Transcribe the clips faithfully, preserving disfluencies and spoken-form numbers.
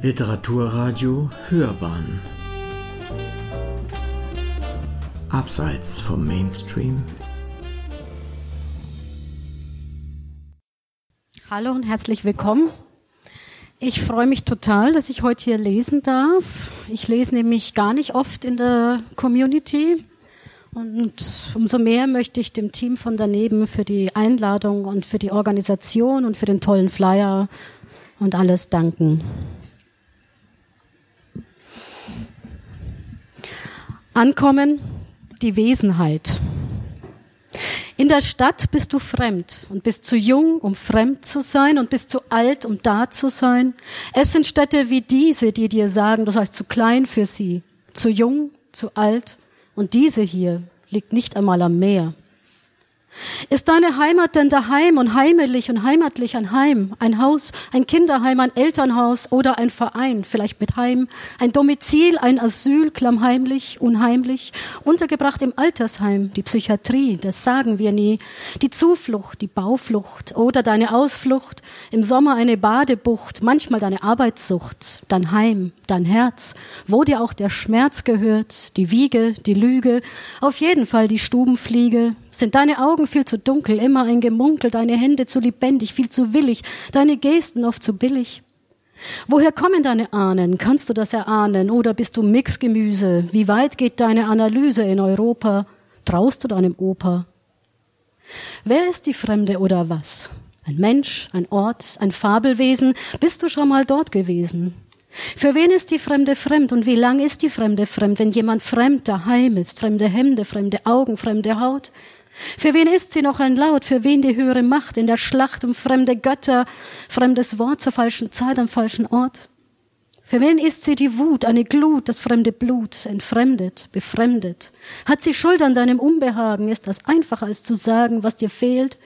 Literaturradio Hörbahn. Abseits vom Mainstream. Hallo und herzlich willkommen. Ich freue mich total, dass ich heute hier lesen darf. Ich lese nämlich gar nicht oft in der Community. Und umso mehr möchte ich dem Team von daneben für die Einladung und für die Organisation und für den tollen Flyer und alles danken. Ankommen, die Wesenheit. In der Stadt bist du fremd und bist zu jung, um fremd zu sein, und bist zu alt, um da zu sein. Es sind Städte wie diese, die dir sagen, du seist zu klein für sie, zu jung, zu alt. Und diese hier liegt nicht einmal am Meer. Ist deine Heimat denn daheim und heimelig und heimatlich ein Heim, ein Haus, ein Kinderheim, ein Elternhaus oder ein Verein, vielleicht mit Heim, ein Domizil, ein Asyl, klammheimlich, unheimlich, untergebracht im Altersheim, die Psychiatrie, das sagen wir nie, die Zuflucht, die Bauflucht oder deine Ausflucht, im Sommer eine Badebucht, manchmal deine Arbeitssucht, dein Heim, dein Herz, wo dir auch der Schmerz gehört, die Wiege, die Lüge, auf jeden Fall die Stubenfliege. Sind deine Augen viel zu dunkel, immer ein Gemunkel, deine Hände zu lebendig, viel zu willig, deine Gesten oft zu billig? Woher kommen deine Ahnen? Kannst du das erahnen? Oder bist du Mixgemüse? Wie weit geht deine Analyse in Europa? Traust du deinem Opa? Wer ist die Fremde oder was? Ein Mensch, ein Ort, ein Fabelwesen? Bist du schon mal dort gewesen? Für wen ist die Fremde fremd und wie lang ist die Fremde fremd, wenn jemand fremd daheim ist? Fremde Hände, fremde Augen, fremde Haut? Für wen ist sie noch ein Laut, für wen die höhere Macht in der Schlacht um fremde Götter, fremdes Wort zur falschen Zeit am falschen Ort? Für wen ist sie die Wut, eine Glut, das fremde Blut, entfremdet, befremdet? Hat sie Schuld an deinem Unbehagen, ist das einfacher als zu sagen, was dir fehlt?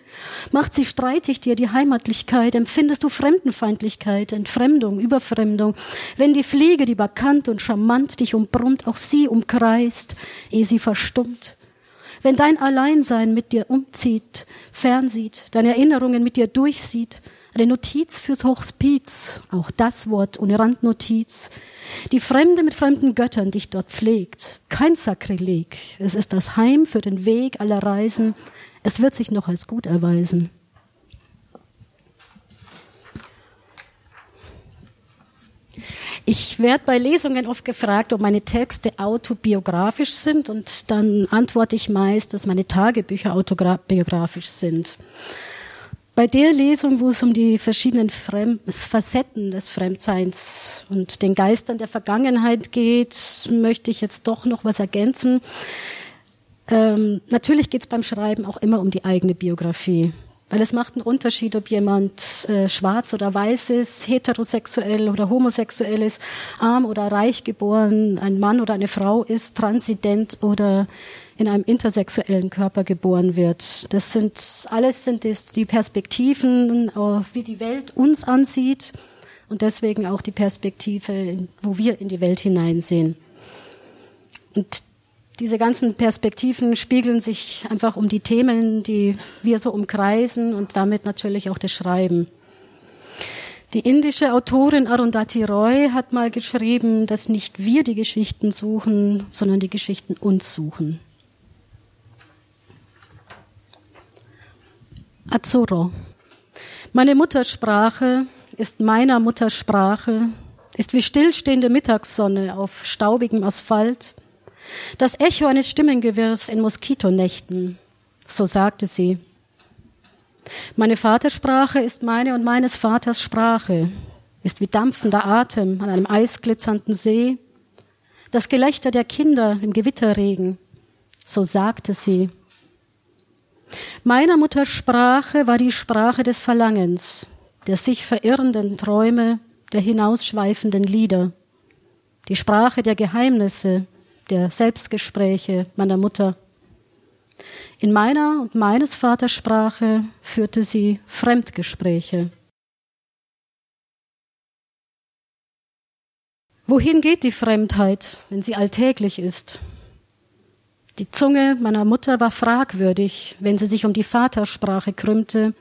Macht sie streitig dir die Heimatlichkeit, empfindest du Fremdenfeindlichkeit, Entfremdung, Überfremdung? Wenn die Fliege, die bekannt und charmant dich umbrummt, auch sie umkreist, ehe sie verstummt? Wenn dein Alleinsein mit dir umzieht, fernsieht, deine Erinnerungen mit dir durchsieht, eine Notiz fürs Hospiz, auch das Wort ohne Randnotiz, die Fremde mit fremden Göttern dich dort pflegt, kein Sakrileg, es ist das Heim für den Weg aller Reisen, es wird sich noch als gut erweisen. Ich werde bei Lesungen oft gefragt, ob meine Texte autobiografisch sind, und dann antworte ich meist, dass meine Tagebücher autobiografisch sind. Bei der Lesung, wo es um die verschiedenen Fremd- Facetten des Fremdseins und den Geistern der Vergangenheit geht, möchte ich jetzt doch noch was ergänzen. Ähm, natürlich geht es beim Schreiben auch immer um die eigene Biografie. Weil es macht einen Unterschied, ob jemand äh, schwarz oder weiß ist, heterosexuell oder homosexuell ist, arm oder reich geboren, ein Mann oder eine Frau ist, transident oder in einem intersexuellen Körper geboren wird. Das sind alles sind es die Perspektiven, wie die Welt uns ansieht, und deswegen auch die Perspektive, wo wir in die Welt hineinsehen. Und diese ganzen Perspektiven spiegeln sich einfach um die Themen, die wir so umkreisen, und damit natürlich auch das Schreiben. Die indische Autorin Arundhati Roy hat mal geschrieben, dass nicht wir die Geschichten suchen, sondern die Geschichten uns suchen. Azuro. Meine Muttersprache ist meiner Muttersprache, ist wie stillstehende Mittagssonne auf staubigem Asphalt, das Echo eines Stimmengewirrs in Moskitonächten, so sagte sie. Meine Vatersprache ist meine und meines Vaters Sprache, ist wie dampfender Atem an einem eisglitzernden See, das Gelächter der Kinder im Gewitterregen, so sagte sie. Meiner Muttersprache war die Sprache des Verlangens, der sich verirrenden Träume, der hinausschweifenden Lieder, die Sprache der Geheimnisse, der Selbstgespräche meiner Mutter. In meiner und meines Vaters Sprache führte sie Fremdgespräche. Wohin geht die Fremdheit, wenn sie alltäglich ist? Die Zunge meiner Mutter war fragwürdig, wenn sie sich um die Vatersprache krümmte,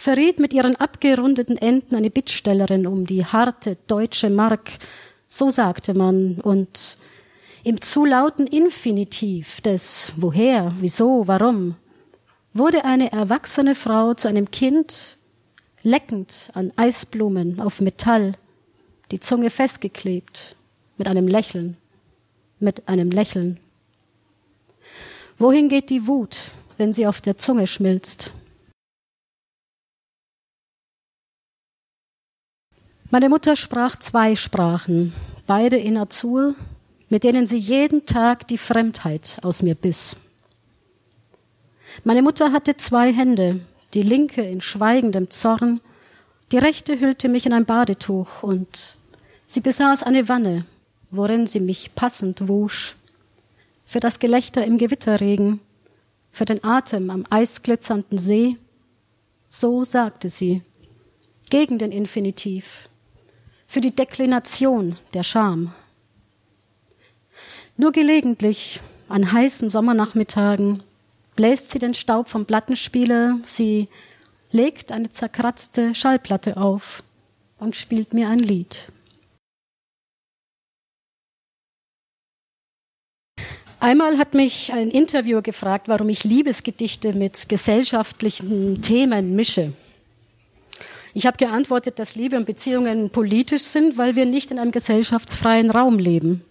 verrät mit ihren abgerundeten Enden eine Bittstellerin um die harte deutsche Mark, so sagte man, und im zu lauten Infinitiv des Woher, Wieso, Warum wurde eine erwachsene Frau zu einem Kind, leckend an Eisblumen auf Metall, die Zunge festgeklebt, mit einem Lächeln, mit einem Lächeln. Wohin geht die Wut, wenn sie auf der Zunge schmilzt? Meine Mutter sprach zwei Sprachen, beide in Azur, mit denen sie jeden Tag die Fremdheit aus mir biss. Meine Mutter hatte zwei Hände, die linke in schweigendem Zorn, die rechte hüllte mich in ein Badetuch und sie besaß eine Wanne, worin sie mich passend wusch, für das Gelächter im Gewitterregen, für den Atem am eisglitzernden See. So sagte sie, gegen den Infinitiv, für die Deklination der Scham. Nur gelegentlich, an heißen Sommernachmittagen, bläst sie den Staub vom Plattenspieler, sie legt eine zerkratzte Schallplatte auf und spielt mir ein Lied. Einmal hat mich ein Interviewer gefragt, warum ich Liebesgedichte mit gesellschaftlichen Themen mische. Ich habe geantwortet, dass Liebe und Beziehungen politisch sind, weil wir nicht in einem gesellschaftsfreien Raum leben.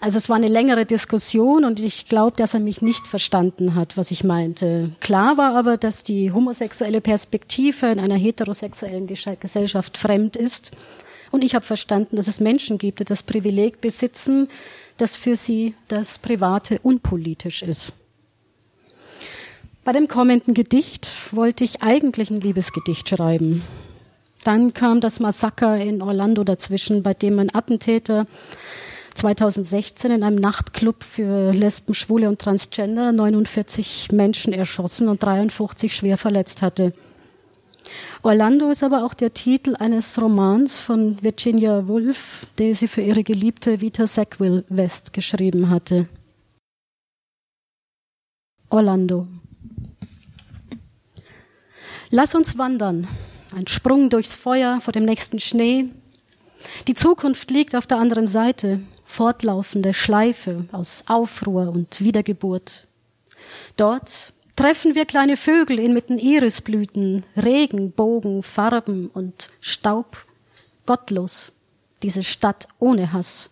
Also es war eine längere Diskussion und ich glaube, dass er mich nicht verstanden hat, was ich meinte. Klar war aber, dass die homosexuelle Perspektive in einer heterosexuellen Gesellschaft fremd ist. Und ich habe verstanden, dass es Menschen gibt, die das Privileg besitzen, dass für sie das Private unpolitisch ist. Bei dem kommenden Gedicht wollte ich eigentlich ein Liebesgedicht schreiben. Dann kam das Massaker in Orlando dazwischen, bei dem ein Attentäter zweitausendsechzehn in einem Nachtclub für Lesben, Schwule und Transgender neunundvierzig Menschen erschossen und dreiundfünfzig schwer verletzt hatte. Orlando ist aber auch der Titel eines Romans von Virginia Woolf, den sie für ihre geliebte Vita Sackville-West geschrieben hatte. Orlando. Lass uns wandern. Ein Sprung durchs Feuer vor dem nächsten Schnee. Die Zukunft liegt auf der anderen Seite. Fortlaufende Schleife aus Aufruhr und Wiedergeburt. Dort treffen wir kleine Vögel inmitten Irisblüten, Regenbogen, Farben und Staub. Gottlos, diese Stadt ohne Hass.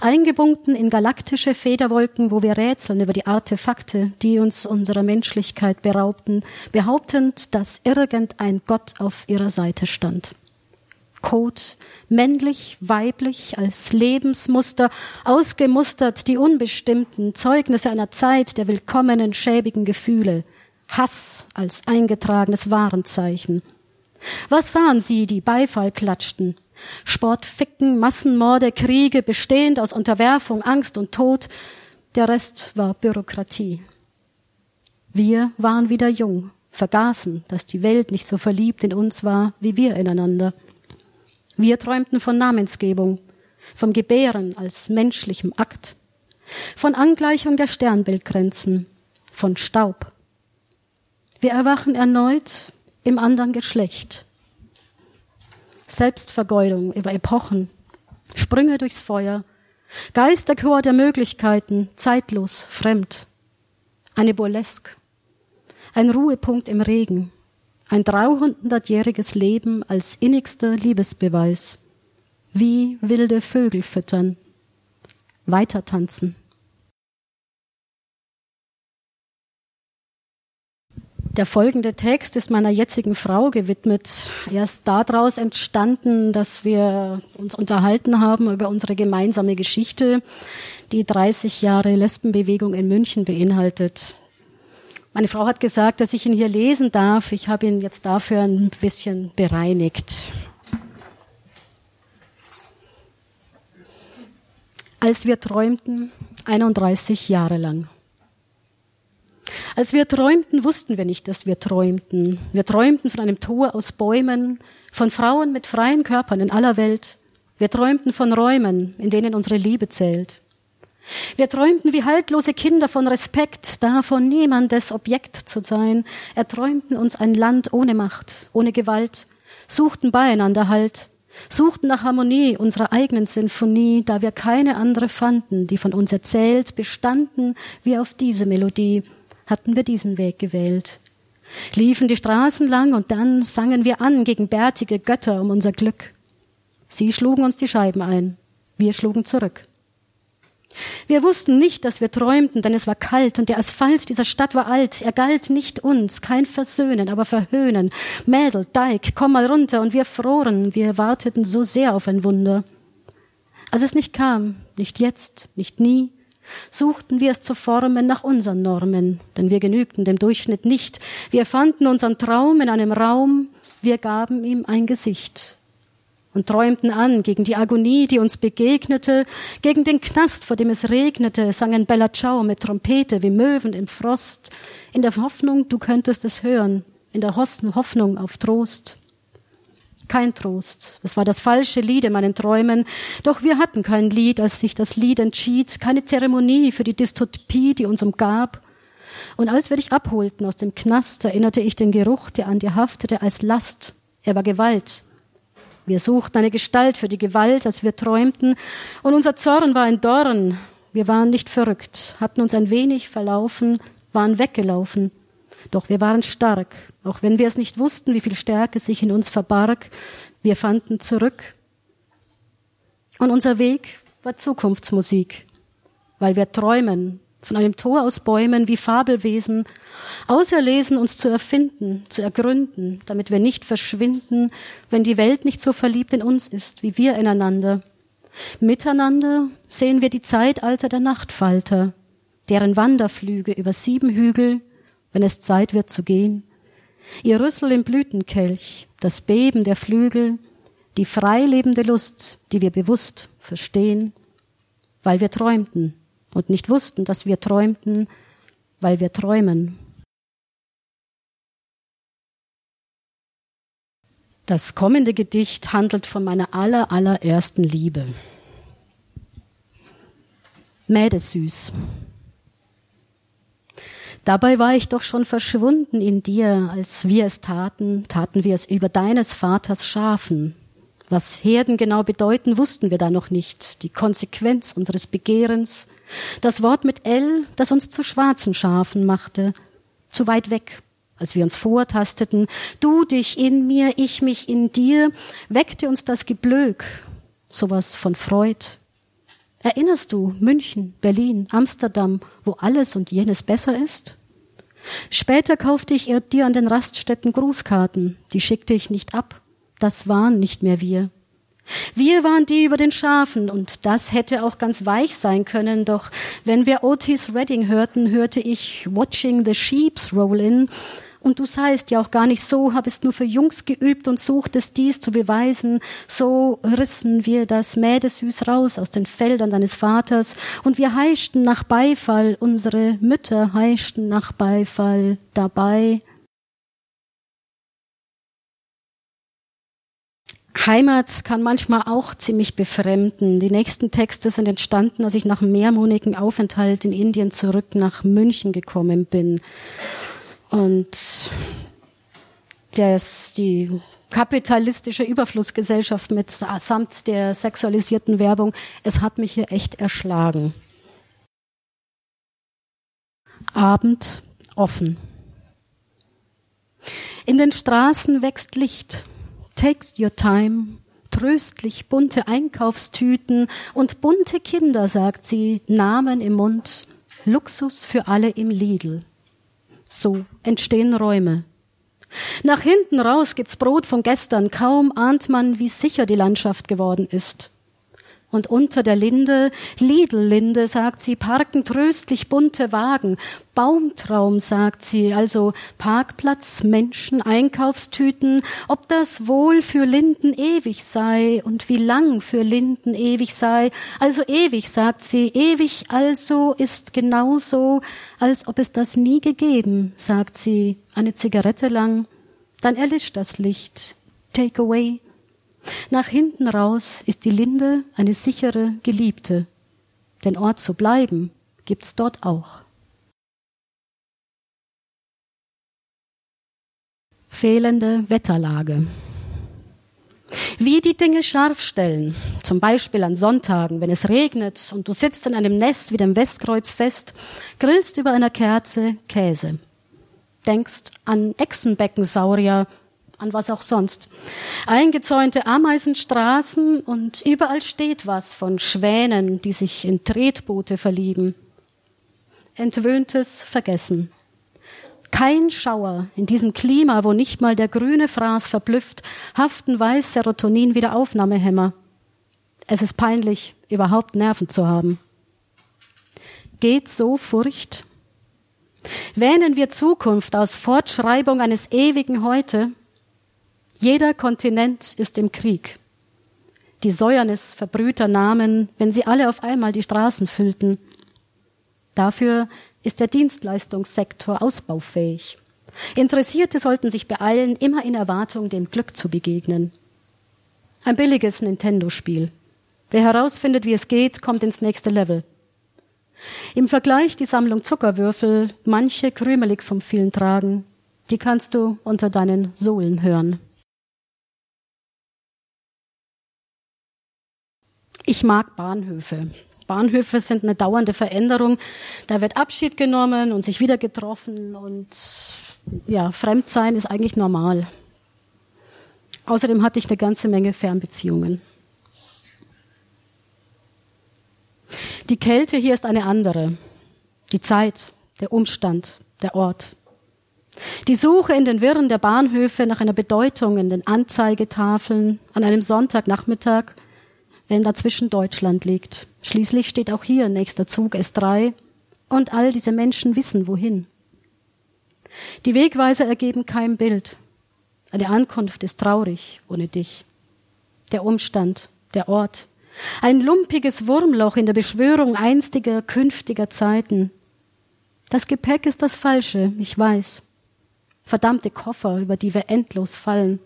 Eingebunden in galaktische Federwolken, wo wir rätseln über die Artefakte, die uns unserer Menschlichkeit beraubten, behauptend, dass irgendein Gott auf ihrer Seite stand. Code, männlich, weiblich, als Lebensmuster, ausgemustert die unbestimmten Zeugnisse einer Zeit der willkommenen schäbigen Gefühle, Hass als eingetragenes Warenzeichen. Was sahen sie, die Beifall klatschten? Sportficken, Massenmorde, Kriege, bestehend aus Unterwerfung, Angst und Tod, der Rest war Bürokratie. Wir waren wieder jung, vergaßen, dass die Welt nicht so verliebt in uns war, wie wir ineinander. Wir träumten von Namensgebung, vom Gebären als menschlichem Akt, von Angleichung der Sternbildgrenzen, von Staub. Wir erwachen erneut im anderen Geschlecht. Selbstvergeudung über Epochen, Sprünge durchs Feuer, Geisterchor der Möglichkeiten, zeitlos, fremd. Eine Burlesque, ein Ruhepunkt im Regen. Ein dreihundertjähriges Leben als innigster Liebesbeweis. Wie wilde Vögel füttern. Weiter tanzen. Der folgende Text ist meiner jetzigen Frau gewidmet. Erst daraus entstanden, dass wir uns unterhalten haben über unsere gemeinsame Geschichte, die dreißig Jahre Lesbenbewegung in München beinhaltet. Meine Frau hat gesagt, dass ich ihn hier lesen darf. Ich habe ihn jetzt dafür ein bisschen bereinigt. Als wir träumten, einunddreißig Jahre lang. Als wir träumten, wussten wir nicht, dass wir träumten. Wir träumten von einem Tor aus Bäumen, von Frauen mit freien Körpern in aller Welt. Wir träumten von Räumen, in denen unsere Liebe zählt. Wir träumten wie haltlose Kinder von Respekt, davon niemandes Objekt zu sein, erträumten uns ein Land ohne Macht, ohne Gewalt, suchten beieinander Halt, suchten nach Harmonie unserer eigenen Sinfonie, da wir keine andere fanden, die von uns erzählt, bestanden wie auf diese Melodie, hatten wir diesen Weg gewählt. Liefen die Straßen lang und dann sangen wir an gegen bärtige Götter um unser Glück. Sie schlugen uns die Scheiben ein, wir schlugen zurück. Wir wussten nicht, dass wir träumten, denn es war kalt und der Asphalt dieser Stadt war alt. Er galt nicht uns, kein Versöhnen, aber Verhöhnen. Mädel, Deik, komm mal runter. Und wir froren, wir warteten so sehr auf ein Wunder. Als es nicht kam, nicht jetzt, nicht nie, suchten wir es zu formen nach unseren Normen, denn wir genügten dem Durchschnitt nicht. Wir fanden unseren Traum in einem Raum, wir gaben ihm ein Gesicht. Und träumten an gegen die Agonie, die uns begegnete, gegen den Knast, vor dem es regnete, sangen Bella Ciao mit Trompete wie Möwen im Frost, in der Hoffnung, du könntest es hören, in der Hoffnung auf Trost. Kein Trost, es war das falsche Lied in meinen Träumen, doch wir hatten kein Lied, als sich das Lied entschied, keine Zeremonie für die Dystopie, die uns umgab. Und als wir dich abholten aus dem Knast, erinnerte ich den Geruch, der an dir haftete, als Last. Er war Gewalt. Wir suchten eine Gestalt für die Gewalt, als wir träumten, und unser Zorn war ein Dorn. Wir waren nicht verrückt, hatten uns ein wenig verlaufen, waren weggelaufen. Doch wir waren stark, auch wenn wir es nicht wussten, wie viel Stärke sich in uns verbarg. Wir fanden zurück. Und unser Weg war Zukunftsmusik, weil wir träumen, von einem Tor aus Bäumen wie Fabelwesen, auserlesen uns zu erfinden, zu ergründen, damit wir nicht verschwinden, wenn die Welt nicht so verliebt in uns ist, wie wir ineinander. Miteinander sehen wir die Zeitalter der Nachtfalter, deren Wanderflüge über sieben Hügel, wenn es Zeit wird zu gehen, ihr Rüssel im Blütenkelch, das Beben der Flügel, die freilebende Lust, die wir bewusst verstehen, weil wir träumten. Und nicht wussten, dass wir träumten, weil wir träumen. Das kommende Gedicht handelt von meiner aller, allerersten Liebe. Mädesüß. Dabei war ich doch schon verschwunden in dir, als wir es taten, taten wir es über deines Vaters Schafen. Was Herden genau bedeuten, wussten wir da noch nicht. Die Konsequenz unseres Begehrens, das Wort mit L, das uns zu schwarzen Schafen machte, zu weit weg, als wir uns vortasteten. Du dich in mir, ich mich in dir, weckte uns das Geblök, sowas von Freud. Erinnerst du München, Berlin, Amsterdam, wo alles und jenes besser ist? Später kaufte ich dir an den Raststätten Grußkarten, die schickte ich nicht ab. Das waren nicht mehr wir. Wir waren die über den Schafen und das hätte auch ganz weich sein können, doch wenn wir Otis Redding hörten, hörte ich Watching the Sheeps Roll In und du seist ja auch gar nicht so, habest nur für Jungs geübt und suchtest dies zu beweisen, so rissen wir das Mädesüß raus aus den Feldern deines Vaters und wir heischten nach Beifall, unsere Mütter heischten nach Beifall dabei. Heimat kann manchmal auch ziemlich befremden. Die nächsten Texte sind entstanden, als ich nach mehrmonatigem Aufenthalt in Indien zurück nach München gekommen bin. Und das, die kapitalistische Überflussgesellschaft mit samt der sexualisierten Werbung, es hat mich hier echt erschlagen. Abend offen. In den Straßen wächst Licht. Takes your time, tröstlich bunte Einkaufstüten und bunte Kinder, sagt sie, Namen im Mund, Luxus für alle im Lidl. So entstehen Räume. Nach hinten raus gibt's Brot von gestern, kaum ahnt man, wie sicher die Landschaft geworden ist. Und unter der Linde, Lidl-Linde, sagt sie, parken tröstlich bunte Wagen. Baumtraum, sagt sie, also Parkplatz, Menschen, Einkaufstüten, ob das wohl für Linden ewig sei und wie lang für Linden ewig sei. Also ewig, sagt sie, ewig also ist genauso, als ob es das nie gegeben, sagt sie, eine Zigarette lang. Dann erlischt das Licht. Take away. Nach hinten raus ist die Linde eine sichere Geliebte. Den Ort zu bleiben gibt's dort auch. Fehlende Wetterlage. Wie die Dinge scharf stellen, zum Beispiel an Sonntagen, wenn es regnet und du sitzt in einem Nest wie dem Westkreuz fest, grillst über einer Kerze Käse. Denkst an Echsenbeckensaurier, an was auch sonst. Eingezäunte Ameisenstraßen und überall steht was von Schwänen, die sich in Tretboote verlieben. Entwöhntes Vergessen. Kein Schauer in diesem Klima, wo nicht mal der grüne Fraß verblüfft, haften weiß Serotonin wie der Aufnahmehemmer. Es ist peinlich, überhaupt Nerven zu haben. Geht so Furcht? Wähnen wir Zukunft aus Fortschreibung eines ewigen Heute? Jeder Kontinent ist im Krieg. Die Säuernis verbrühter Namen, wenn sie alle auf einmal die Straßen füllten. Dafür ist der Dienstleistungssektor ausbaufähig. Interessierte sollten sich beeilen, immer in Erwartung, dem Glück zu begegnen. Ein billiges Nintendo-Spiel. Wer herausfindet, wie es geht, kommt ins nächste Level. Im Vergleich die Sammlung Zuckerwürfel, manche krümelig vom vielen Tragen, die kannst du unter deinen Sohlen hören. Ich mag Bahnhöfe. Bahnhöfe sind eine dauernde Veränderung. Da wird Abschied genommen und sich wieder getroffen und ja, Fremdsein ist eigentlich normal. Außerdem hatte ich eine ganze Menge Fernbeziehungen. Die Kälte hier ist eine andere. Die Zeit, der Umstand, der Ort. Die Suche in den Wirren der Bahnhöfe nach einer Bedeutung in den Anzeigetafeln an einem Sonntagnachmittag, wenn dazwischen Deutschland liegt. Schließlich steht auch hier nächster Zug S drei und all diese Menschen wissen, wohin. Die Wegweiser ergeben kein Bild. Eine Ankunft ist traurig ohne dich. Der Umstand, der Ort. Ein lumpiges Wurmloch in der Beschwörung einstiger, künftiger Zeiten. Das Gepäck ist das Falsche, ich weiß. Verdammte Koffer, über die wir endlos fallen.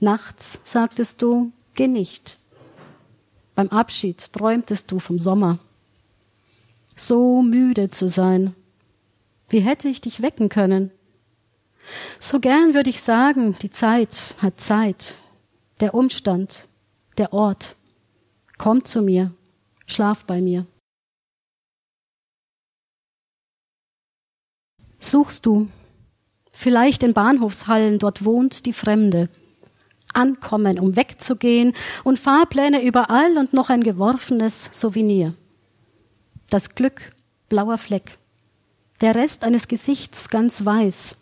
Nachts sagtest du, geh nicht. Beim Abschied träumtest du vom Sommer. So müde zu sein. Wie hätte ich dich wecken können? So gern würde ich sagen, die Zeit hat Zeit. Der Umstand, der Ort. Komm zu mir, schlaf bei mir. Suchst du? Vielleicht in Bahnhofshallen, dort wohnt die Fremde. Ankommen, um wegzugehen und Fahrpläne überall und noch ein geworfenes Souvenir. Das Glück, blauer Fleck. Der Rest eines Gesichts ganz weiß.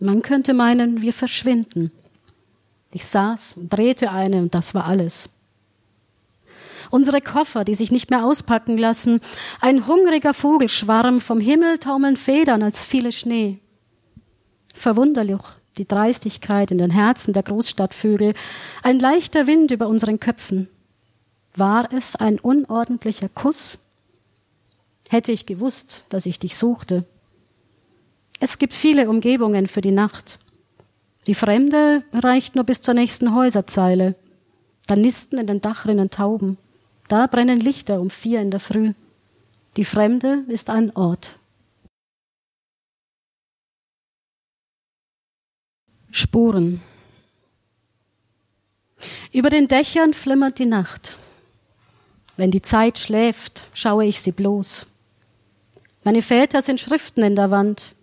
Man könnte meinen, wir verschwinden. Ich saß und drehte eine und das war alles. Unsere Koffer, die sich nicht mehr auspacken lassen, ein hungriger Vogelschwarm, vom Himmel taumeln Federn als viele Schnee. Verwunderlich. Die Dreistigkeit in den Herzen der Großstadtvögel, ein leichter Wind über unseren Köpfen. War es ein unordentlicher Kuss? Hätte ich gewusst, dass ich dich suchte. Es gibt viele Umgebungen für die Nacht. Die Fremde reicht nur bis zur nächsten Häuserzeile. Da nisten in den Dachrinnen Tauben. Da brennen Lichter um vier in der Früh. Die Fremde ist ein Ort. Spuren. Über den Dächern flimmert die Nacht. Wenn die Zeit schläft, schaue ich sie bloß. Meine Väter sind Schriften in der Wand.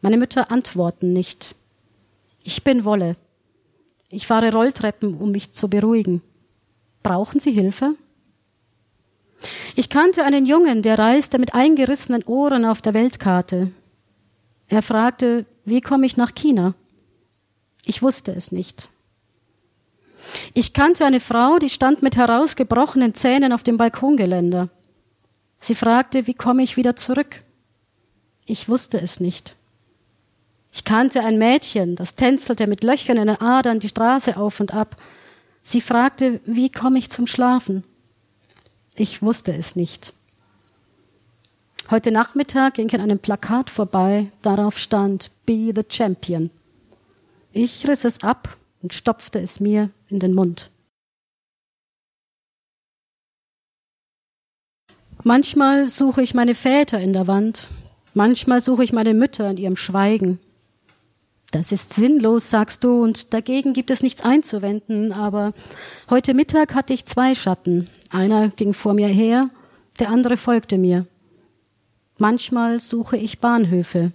Meine Mütter antworten nicht. Ich bin Wolle. Ich fahre Rolltreppen, um mich zu beruhigen. Brauchen Sie Hilfe? Ich kannte einen Jungen, der reiste mit eingerissenen Ohren auf der Weltkarte. Er fragte, wie komme ich nach China? Ich wusste es nicht. Ich kannte eine Frau, die stand mit herausgebrochenen Zähnen auf dem Balkongeländer. Sie fragte, wie komme ich wieder zurück? Ich wusste es nicht. Ich kannte ein Mädchen, das tänzelte mit Löchern in den Adern die Straße auf und ab. Sie fragte, wie komme ich zum Schlafen? Ich wusste es nicht. Heute Nachmittag ging ich an einem Plakat vorbei, darauf stand Be the Champion. Ich riss es ab und stopfte es mir in den Mund. Manchmal suche ich meine Väter in der Wand. Manchmal suche ich meine Mütter in ihrem Schweigen. Das ist sinnlos, sagst du, und dagegen gibt es nichts einzuwenden. Aber heute Mittag hatte ich zwei Schatten. Einer ging vor mir her, der andere folgte mir. Manchmal suche ich Bahnhöfe.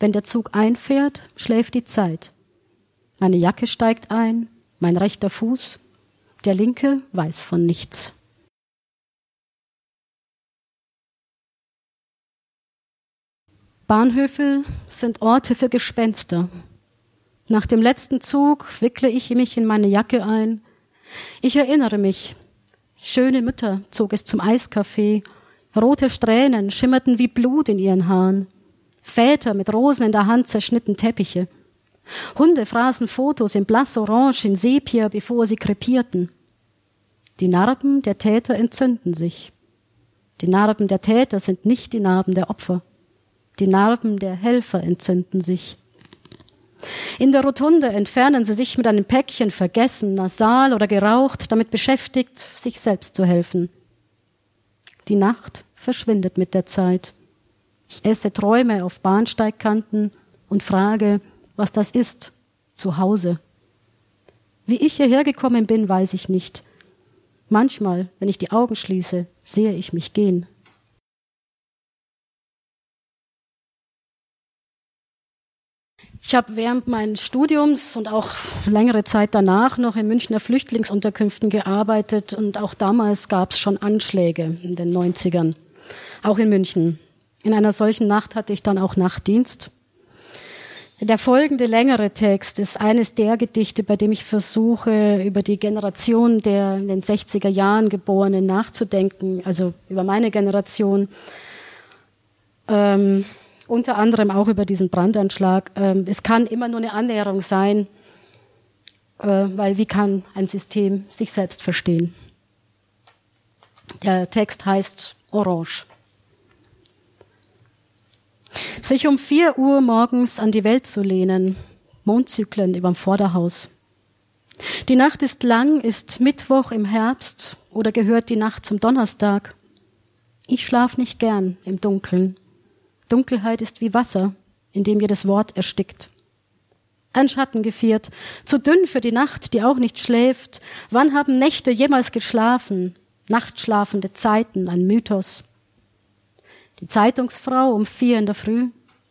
Wenn der Zug einfährt, schläft die Zeit. Meine Jacke steigt ein, mein rechter Fuß, der linke weiß von nichts. Bahnhöfe sind Orte für Gespenster. Nach dem letzten Zug wickle ich mich in meine Jacke ein. Ich erinnere mich. Schöne Mütter zog es zum Eiscafé. Rote Strähnen schimmerten wie Blut in ihren Haaren. Väter mit Rosen in der Hand zerschnitten Teppiche. Hunde fraßen Fotos in Blassorange, in Sepia, bevor sie krepierten. Die Narben der Täter entzünden sich. Die Narben der Täter sind nicht die Narben der Opfer. Die Narben der Helfer entzünden sich. In der Rotunde entfernen sie sich mit einem Päckchen, vergessen, nasal oder geraucht, damit beschäftigt, sich selbst zu helfen. Die Nacht verschwindet mit der Zeit. Ich esse Träume auf Bahnsteigkanten und frage, was das ist, zu Hause. Wie ich hierher gekommen bin, weiß ich nicht. Manchmal, wenn ich die Augen schließe, sehe ich mich gehen. Ich habe während meines Studiums und auch längere Zeit danach noch in Münchner Flüchtlingsunterkünften gearbeitet und auch damals gab es schon Anschläge in den neunzigern, auch in München. In einer solchen Nacht hatte ich dann auch Nachtdienst. Der folgende längere Text ist eines der Gedichte, bei dem ich versuche, über die Generation der in den sechziger Jahren Geborenen nachzudenken, also über meine Generation, ähm, unter anderem auch über diesen Brandanschlag. Ähm, es kann immer nur eine Annäherung sein, äh, weil wie kann ein System sich selbst verstehen? Der Text heißt Orange. Sich um vier Uhr morgens an die Welt zu lehnen, Mondzyklen überm Vorderhaus. Die Nacht ist lang, ist Mittwoch im Herbst oder gehört die Nacht zum Donnerstag. Ich schlaf nicht gern im Dunkeln. Dunkelheit ist wie Wasser, in dem jedes Wort erstickt. Ein Schatten geviert, zu dünn für die Nacht, die auch nicht schläft. Wann haben Nächte jemals geschlafen? Nachtschlafende Zeiten, ein Mythos. Die Zeitungsfrau um vier in der Früh,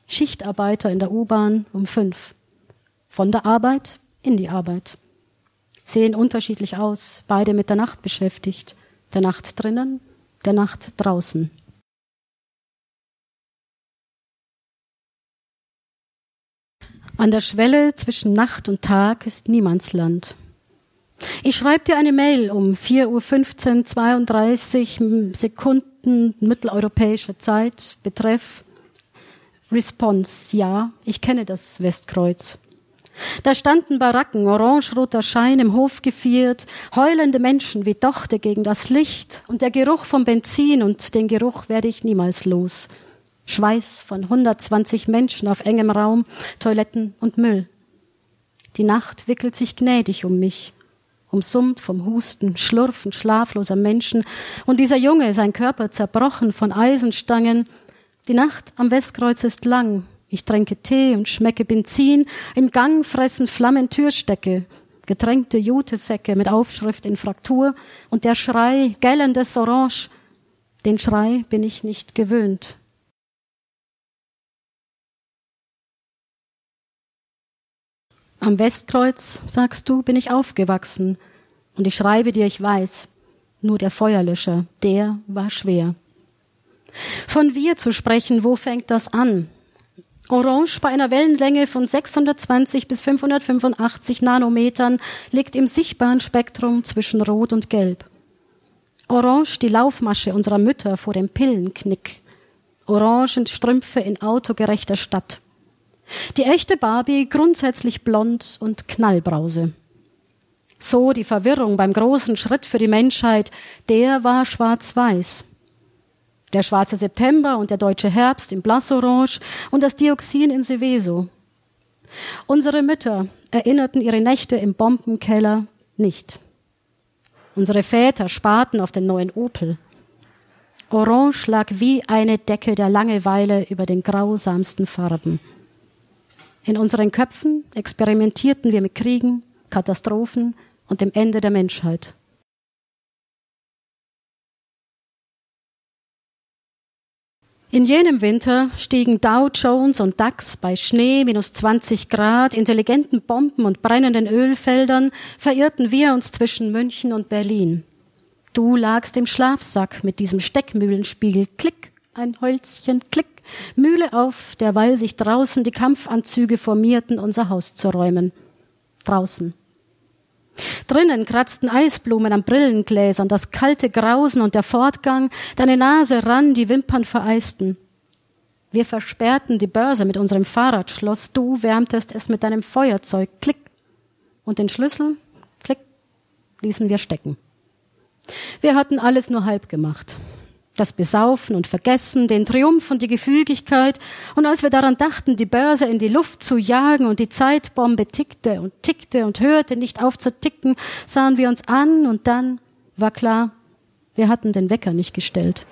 Schichtarbeiter in der U-Bahn um fünf. Von der Arbeit in die Arbeit. Sehen unterschiedlich aus, beide mit der Nacht beschäftigt. Der Nacht drinnen, der Nacht draußen. An der Schwelle zwischen Nacht und Tag ist Niemandsland. Ich schreibe dir eine Mail um vier Uhr fünfzehn, zweiunddreißig Sekunden mitteleuropäischer Zeit, betreff Response, ja, ich kenne das Westkreuz. Da standen Baracken, orangeroter Schein im Hof geviert, heulende Menschen wie Dochte gegen das Licht und der Geruch vom Benzin und den Geruch werde ich niemals los. Schweiß von hundertzwanzig Menschen auf engem Raum, Toiletten und Müll. Die Nacht wickelt sich gnädig um mich, umsummt vom Husten, Schlurfen schlafloser Menschen und dieser Junge, sein Körper zerbrochen von Eisenstangen. Die Nacht am Westkreuz ist lang, ich trinke Tee und schmecke Benzin, im Gang fressen Flammen Türstecke, getränkte Jutesäcke mit Aufschrift in Fraktur und der Schrei, gellendes Orange, den Schrei bin ich nicht gewöhnt. Am Westkreuz, sagst du, bin ich aufgewachsen. Und ich schreibe dir, ich weiß, nur der Feuerlöscher, der war schwer. Von wir zu sprechen, wo fängt das an? Orange bei einer Wellenlänge von sechshundertzwanzig bis fünfhundertfünfundachtzig Nanometern liegt im sichtbaren Spektrum zwischen Rot und Gelb. Orange die Laufmasche unserer Mütter vor dem Pillenknick. Orangen Strümpfe in autogerechter Stadt. Die echte Barbie, grundsätzlich blond und Knallbrause. So die Verwirrung beim großen Schritt für die Menschheit, der war schwarz-weiß. Der schwarze September und der deutsche Herbst in Blassorange und das Dioxin in Seveso. Unsere Mütter erinnerten ihre Nächte im Bombenkeller nicht. Unsere Väter sparten auf den neuen Opel. Orange lag wie eine Decke der Langeweile über den grausamsten Farben. In unseren Köpfen experimentierten wir mit Kriegen, Katastrophen und dem Ende der Menschheit. In jenem Winter stiegen Dow Jones und DAX bei Schnee, minus zwanzig Grad, intelligenten Bomben und brennenden Ölfeldern, verirrten wir uns zwischen München und Berlin. Du lagst im Schlafsack mit diesem Steckmühlenspiegel, klick, ein Holzchen, klick, Mühle auf, derweil sich draußen die Kampfanzüge formierten, unser Haus zu räumen. Draußen. Drinnen kratzten Eisblumen an Brillengläsern, das kalte Grausen und der Fortgang, deine Nase rann, die Wimpern vereisten. Wir versperrten die Börse mit unserem Fahrradschloss, du wärmtest es mit deinem Feuerzeug, klick, und den Schlüssel, klick, ließen wir stecken. Wir hatten alles nur halb gemacht. Das Besaufen und Vergessen, den Triumph und die Gefügigkeit. Und als wir daran dachten, die Börse in die Luft zu jagen und die Zeitbombe tickte und tickte und hörte nicht auf zu ticken, sahen wir uns an und dann war klar, wir hatten den Wecker nicht gestellt.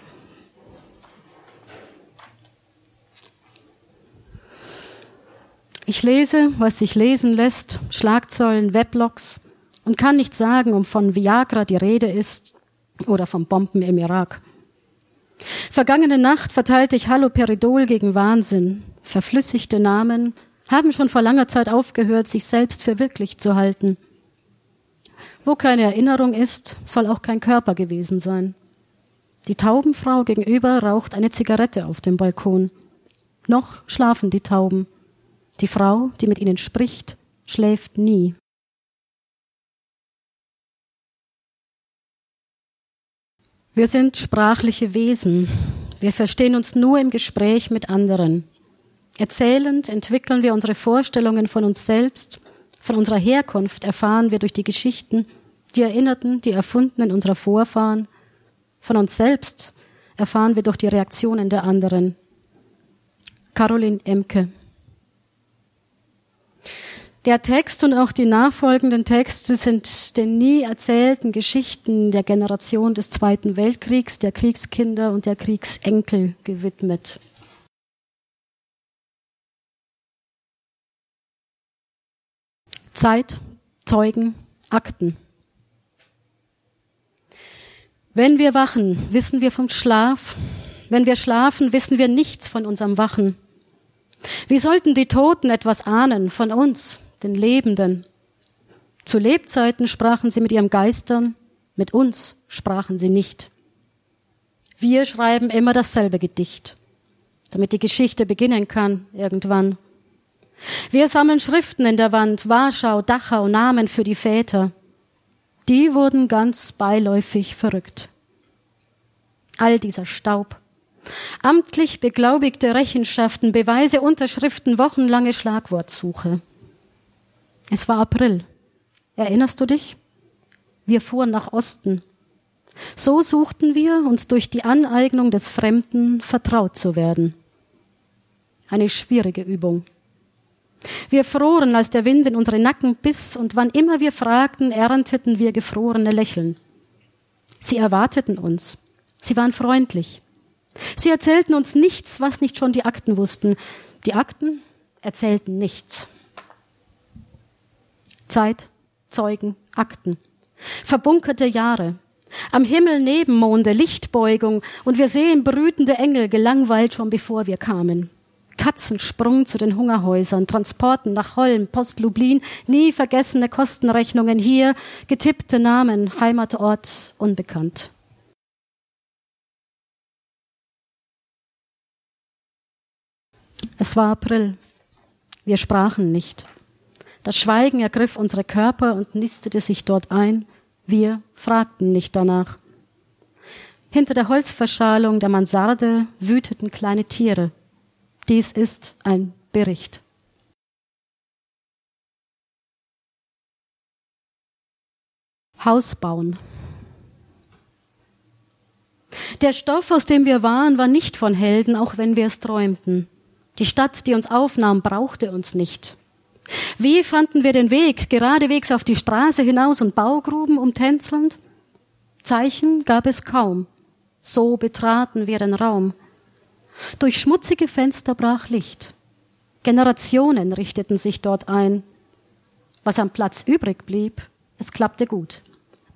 Ich lese, was sich lesen lässt, Schlagzeilen, Weblogs und kann nicht sagen, ob von Viagra die Rede ist oder von Bomben im Irak. Vergangene Nacht verteilte ich Haloperidol gegen Wahnsinn. Verflüssigte Namen haben schon vor langer Zeit aufgehört, sich selbst für wirklich zu halten. Wo keine Erinnerung ist, soll auch kein Körper gewesen sein. Die Taubenfrau gegenüber raucht eine Zigarette auf dem Balkon. Noch schlafen die Tauben. Die Frau, die mit ihnen spricht, schläft nie. Wir sind sprachliche Wesen. Wir verstehen uns nur im Gespräch mit anderen. Erzählend entwickeln wir unsere Vorstellungen von uns selbst. Von unserer Herkunft erfahren wir durch die Geschichten, die Erinnerten, die Erfundenen unserer Vorfahren. Von uns selbst erfahren wir durch die Reaktionen der anderen. Carolin Emke. Der Text und auch die nachfolgenden Texte sind den nie erzählten Geschichten der Generation des Zweiten Weltkriegs, der Kriegskinder und der Kriegsenkel gewidmet. Zeit, Zeugen, Akten. Wenn wir wachen, wissen wir vom Schlaf. Wenn wir schlafen, wissen wir nichts von unserem Wachen. Wie sollten die Toten etwas ahnen von uns? Den Lebenden. Zu Lebzeiten sprachen sie mit ihren Geistern, mit uns sprachen sie nicht. Wir schreiben immer dasselbe Gedicht, damit die Geschichte beginnen kann, irgendwann. Wir sammeln Schriften in der Wand, Warschau, Dachau, Namen für die Väter. Die wurden ganz beiläufig verrückt. All dieser Staub. Amtlich beglaubigte Rechenschaften, Beweise, Unterschriften, wochenlange Schlagwortsuche. Es war April. Erinnerst du dich? Wir fuhren nach Osten. So suchten wir, uns durch die Aneignung des Fremden vertraut zu werden. Eine schwierige Übung. Wir froren, als der Wind in unsere Nacken biss, und wann immer wir fragten, ernteten wir gefrorene Lächeln. Sie erwarteten uns. Sie waren freundlich. Sie erzählten uns nichts, was nicht schon die Akten wussten. Die Akten erzählten nichts. Zeit, Zeugen, Akten. Verbunkerte Jahre. Am Himmel Nebenmonde, Lichtbeugung und wir sehen brütende Engel, gelangweilt schon bevor wir kamen. Katzensprung zu den Hungerhäusern, Transporten nach Holm, Post Lublin, nie vergessene Kostenrechnungen hier, getippte Namen, Heimatort unbekannt. Es war April. Wir sprachen nicht. Das Schweigen ergriff unsere Körper und nistete sich dort ein. Wir fragten nicht danach. Hinter der Holzverschalung der Mansarde wüteten kleine Tiere. Dies ist ein Bericht. Haus bauen. Der Stoff, aus dem wir waren, war nicht von Helden, auch wenn wir es träumten. Die Stadt, die uns aufnahm, brauchte uns nicht. Wie fanden wir den Weg, geradewegs auf die Straße hinaus und Baugruben umtänzelnd? Zeichen gab es kaum, So betraten wir den Raum. Durch schmutzige Fenster brach Licht. Generationen richteten sich dort ein. Was am Platz übrig blieb, es klappte gut.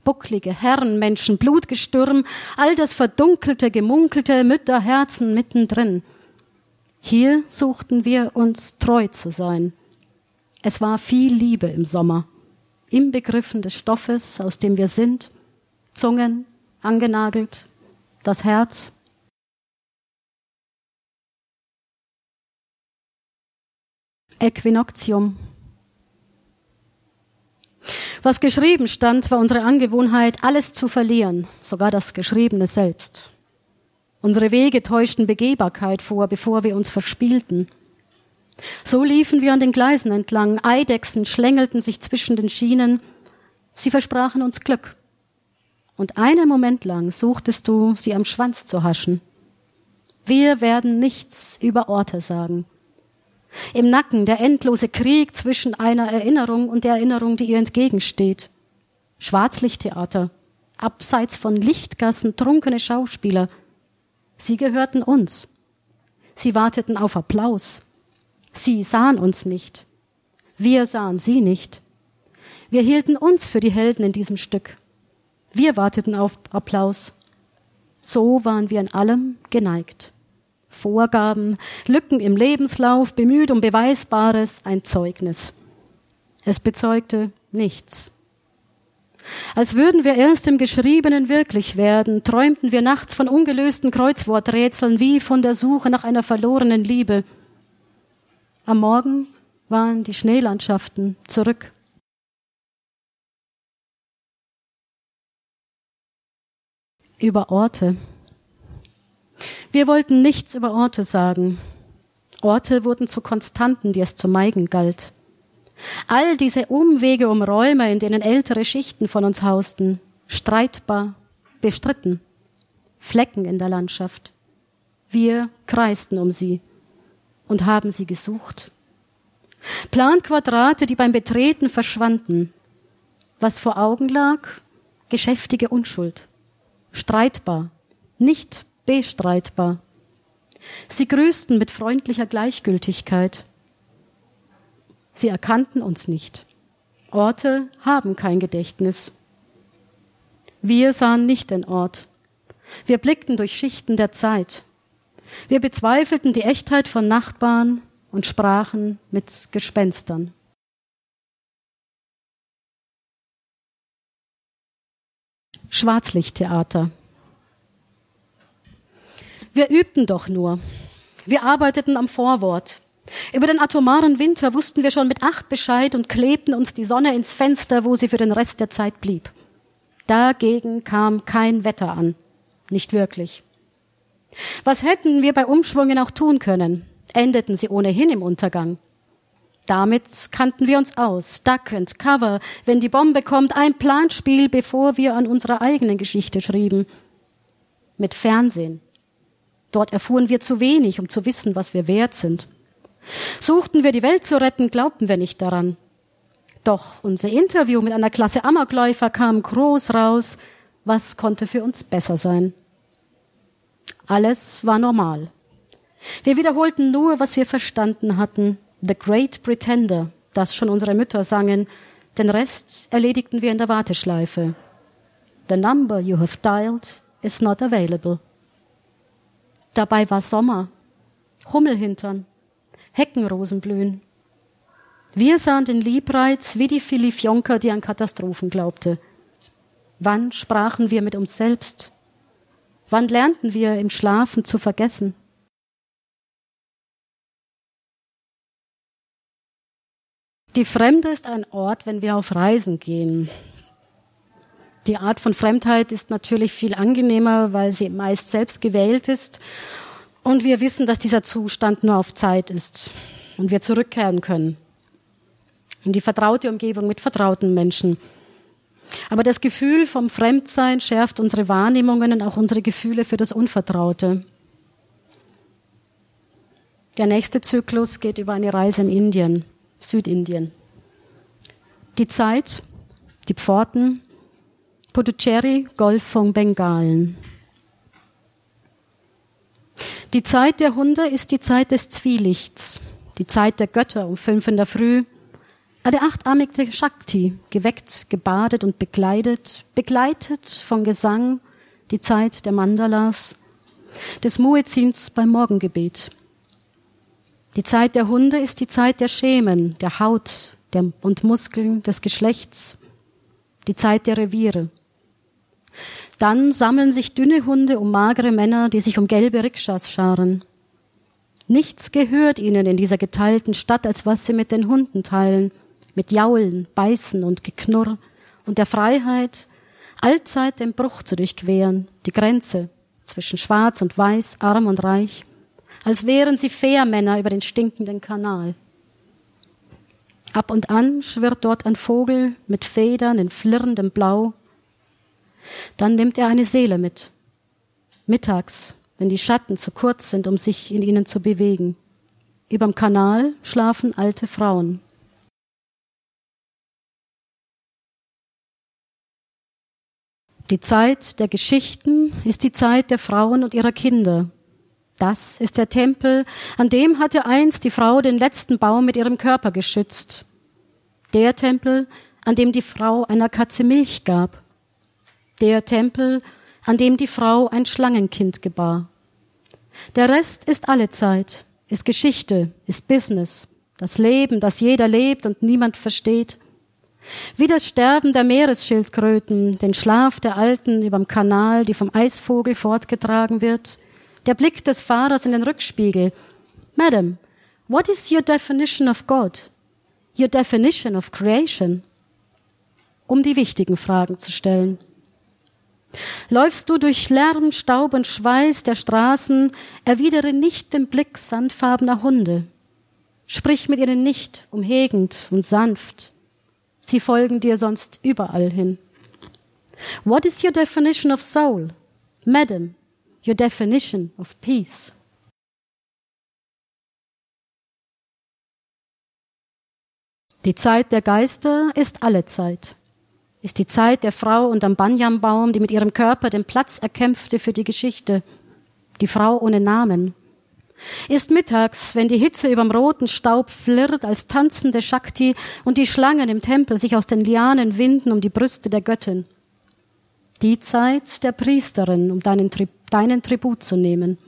Bucklige Herrenmenschen, Blutgestürm, all das verdunkelte, gemunkelte Mütterherzen mittendrin. Hier suchten wir uns treu zu sein. Es war viel Liebe im Sommer, im Begriffen des Stoffes, aus dem wir sind, Zungen, angenagelt, das Herz. Äquinoxium. Was geschrieben stand, war unsere Angewohnheit, alles zu verlieren, sogar das Geschriebene selbst. Unsere Wege täuschten Begehbarkeit vor, bevor wir uns verspielten. So liefen wir an den Gleisen entlang, Eidechsen schlängelten sich zwischen den Schienen, sie versprachen uns Glück. Und einen Moment lang suchtest du, sie am Schwanz zu haschen. Wir werden nichts über Orte sagen. Im Nacken der endlose Krieg zwischen einer Erinnerung und der Erinnerung, die ihr entgegensteht. Schwarzlichttheater, abseits von Lichtgassen, trunkene Schauspieler. Sie gehörten uns. Sie warteten auf Applaus. Sie sahen uns nicht. Wir sahen sie nicht. Wir hielten uns für die Helden in diesem Stück. Wir warteten auf Applaus. So waren wir in allem geneigt. Vorgaben, Lücken im Lebenslauf, bemüht um Beweisbares, ein Zeugnis. Es bezeugte nichts. Als würden wir erst im Geschriebenen wirklich werden, träumten wir nachts von ungelösten Kreuzworträtseln wie von der Suche nach einer verlorenen Liebe. Am Morgen waren die Schneelandschaften zurück. Über Orte. Wir wollten nichts über Orte sagen. Orte wurden zu Konstanten, die es zu meiden galt. All diese Umwege um Räume, in denen ältere Schichten von uns hausten, streitbar, bestritten, Flecken in der Landschaft. Wir kreisten um sie und haben sie gesucht. Planquadrate, die beim Betreten verschwanden. Was vor Augen lag, geschäftige Unschuld, streitbar, nicht bestreitbar. Sie grüßten mit freundlicher Gleichgültigkeit. Sie erkannten uns nicht. Orte haben kein Gedächtnis. Wir sahen nicht den Ort. Wir blickten durch Schichten der Zeit. Wir bezweifelten die Echtheit von Nachbarn und sprachen mit Gespenstern. Schwarzlichttheater. Wir übten doch nur. Wir arbeiteten am Vorwort. Über den atomaren Winter wussten wir schon mit acht Bescheid und klebten uns die Sonne ins Fenster, wo sie für den Rest der Zeit blieb. Dagegen kam kein Wetter an. Nicht wirklich. Was hätten wir bei Umschwungen auch tun können? Endeten sie ohnehin im Untergang. Damit kannten wir uns aus. Duck and cover. Wenn die Bombe kommt, ein Planspiel, bevor wir an unserer eigenen Geschichte schrieben. Mit Fernsehen. Dort erfuhren wir zu wenig, um zu wissen, was wir wert sind. Suchten wir die Welt zu retten, glaubten wir nicht daran. Doch unser Interview mit einer Klasse Amokläufer kam groß raus. Was konnte für uns besser sein? Alles war normal. Wir wiederholten nur, was wir verstanden hatten. The Great Pretender, das schon unsere Mütter sangen. Den Rest erledigten wir in der Warteschleife. The number you have dialed is not available. Dabei war Sommer, Hummelhintern, Heckenrosen blühen. Wir sahen den Liebreiz wie die Philipp Jonker, die an Katastrophen glaubte. Wann sprachen wir mit uns selbst? Wann lernten wir im Schlafen zu vergessen? Die Fremde ist ein Ort, wenn wir auf Reisen gehen. Die Art von Fremdheit ist natürlich viel angenehmer, weil sie meist selbst gewählt ist. Und wir wissen, dass dieser Zustand nur auf Zeit ist und wir zurückkehren können. In die vertraute Umgebung mit vertrauten Menschen. Aber das Gefühl vom Fremdsein schärft unsere Wahrnehmungen und auch unsere Gefühle für das Unvertraute. Der nächste Zyklus geht über eine Reise in Indien, Südindien. Die Zeit, die Pforten, Puducherry, Golf von Bengalen. Die Zeit der Hunde ist die Zeit des Zwielichts, die Zeit der Götter um fünf in der Früh. Der achtarmige Shakti, geweckt, gebadet und bekleidet, begleitet von Gesang, die Zeit der Mandalas, des Muezzins beim Morgengebet. Die Zeit der Hunde ist die Zeit der Schemen, der Haut der, und Muskeln des Geschlechts, die Zeit der Reviere. Dann sammeln sich dünne Hunde um magere Männer, die sich um gelbe Rikschas scharen. Nichts gehört ihnen in dieser geteilten Stadt, als was sie mit den Hunden teilen, mit Jaulen, Beißen und Geknurr und der Freiheit, allzeit den Bruch zu durchqueren, die Grenze zwischen Schwarz und Weiß, Arm und Reich, als wären sie Fährmänner über den stinkenden Kanal. Ab und an schwirrt dort ein Vogel mit Federn in flirrendem Blau. Dann nimmt er eine Seele mit, mittags, wenn die Schatten zu kurz sind, um sich in ihnen zu bewegen. Überm Kanal schlafen alte Frauen. Die Zeit der Geschichten ist die Zeit der Frauen und ihrer Kinder. Das ist der Tempel, an dem hatte einst die Frau den letzten Baum mit ihrem Körper geschützt. Der Tempel, an dem die Frau einer Katze Milch gab. Der Tempel, an dem die Frau ein Schlangenkind gebar. Der Rest ist alle Zeit, ist Geschichte, ist Business, das Leben, das jeder lebt und niemand versteht. Wie das Sterben der Meeresschildkröten, den Schlaf der Alten überm Kanal, die vom Eisvogel fortgetragen wird, der Blick des Fahrers in den Rückspiegel. Madam, what is your definition of God? Your definition of creation? Um die wichtigen Fragen zu stellen. Läufst du durch Lärm, Staub und Schweiß der Straßen, erwidere nicht den Blick sandfarbener Hunde. Sprich mit ihnen nicht, umhegend und sanft. Sie folgen dir sonst überall hin. What is your definition of soul? Madam, your definition of peace. Die Zeit der Geister ist alle Zeit. Ist die Zeit der Frau unterm Banyanbaum, die mit ihrem Körper den Platz erkämpfte für die Geschichte. Die Frau ohne Namen. Ist mittags, wenn die Hitze überm roten Staub flirrt, als tanzende Shakti und die Schlangen im Tempel sich aus den Lianen winden um die Brüste der Göttin. Die Zeit der Priesterin, um deinen, Tri- deinen Tribut zu nehmen.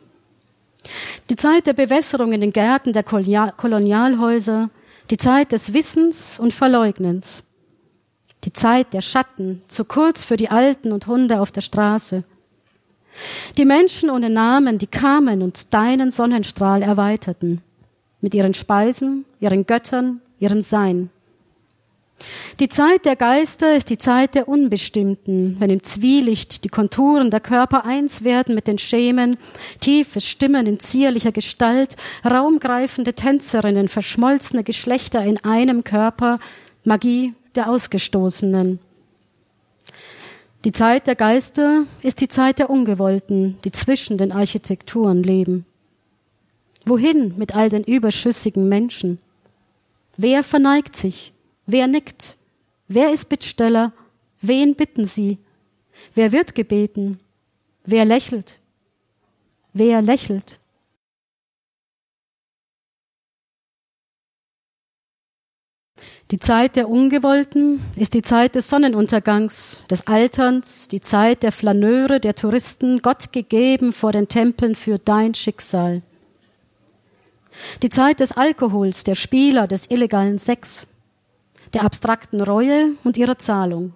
Die Zeit der Bewässerung in den Gärten der Kolonial- Kolonialhäuser, die Zeit des Wissens und Verleugnens. Die Zeit der Schatten, zu kurz für die Alten und Hunde auf der Straße. Die Menschen ohne Namen, die kamen und deinen Sonnenstrahl erweiterten. Mit ihren Speisen, ihren Göttern, ihrem Sein. Die Zeit der Geister ist die Zeit der Unbestimmten, wenn im Zwielicht die Konturen der Körper eins werden mit den Schemen, tiefe Stimmen in zierlicher Gestalt, raumgreifende Tänzerinnen, verschmolzene Geschlechter in einem Körper, Magie der Ausgestoßenen. Die Zeit der Geister ist die Zeit der Ungewollten, die zwischen den Architekturen leben. Wohin mit all den überschüssigen Menschen? Wer verneigt sich? Wer nickt? Wer ist Bittsteller? Wen bitten sie? Wer wird gebeten? Wer lächelt? Wer lächelt? Die Zeit der Ungewollten ist die Zeit des Sonnenuntergangs, des Alterns, die Zeit der Flaneure, der Touristen, Gott gegeben vor den Tempeln für dein Schicksal. Die Zeit des Alkohols, der Spieler, des illegalen Sex, der abstrakten Reue und ihrer Zahlung.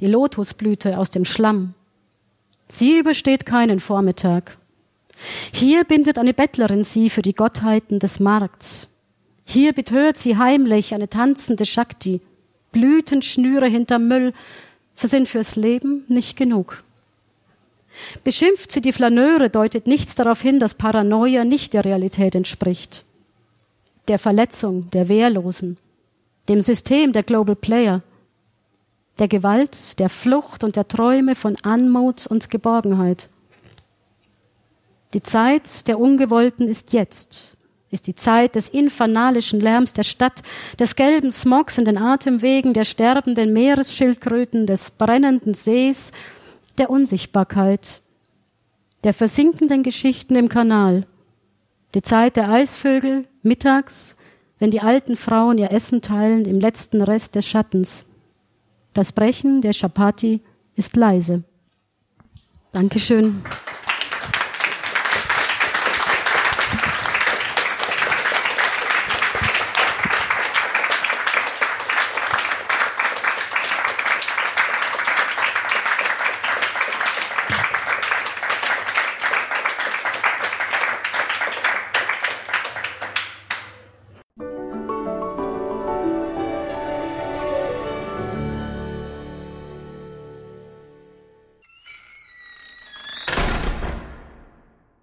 Die Lotusblüte aus dem Schlamm. Sie übersteht keinen Vormittag. Hier bindet eine Bettlerin sie für die Gottheiten des Markts. Hier betört sie heimlich eine tanzende Shakti, Blütenschnüre hinterm Müll, sie sind fürs Leben nicht genug. Beschimpft sie die Flaneure, deutet nichts darauf hin, dass Paranoia nicht der Realität entspricht. Der Verletzung der Wehrlosen, dem System der Global Player, der Gewalt, der Flucht und der Träume von Anmut und Geborgenheit. Die Zeit der Ungewollten ist jetzt. Ist die Zeit des infernalischen Lärms der Stadt, des gelben Smogs in den Atemwegen, der sterbenden Meeresschildkröten, des brennenden Sees, der Unsichtbarkeit. der versinkenden Geschichten im Kanal, die Zeit der Eisvögel, mittags, wenn die alten Frauen ihr Essen teilen im letzten Rest des Schattens. Das Brechen der Chapati ist leise. Dankeschön.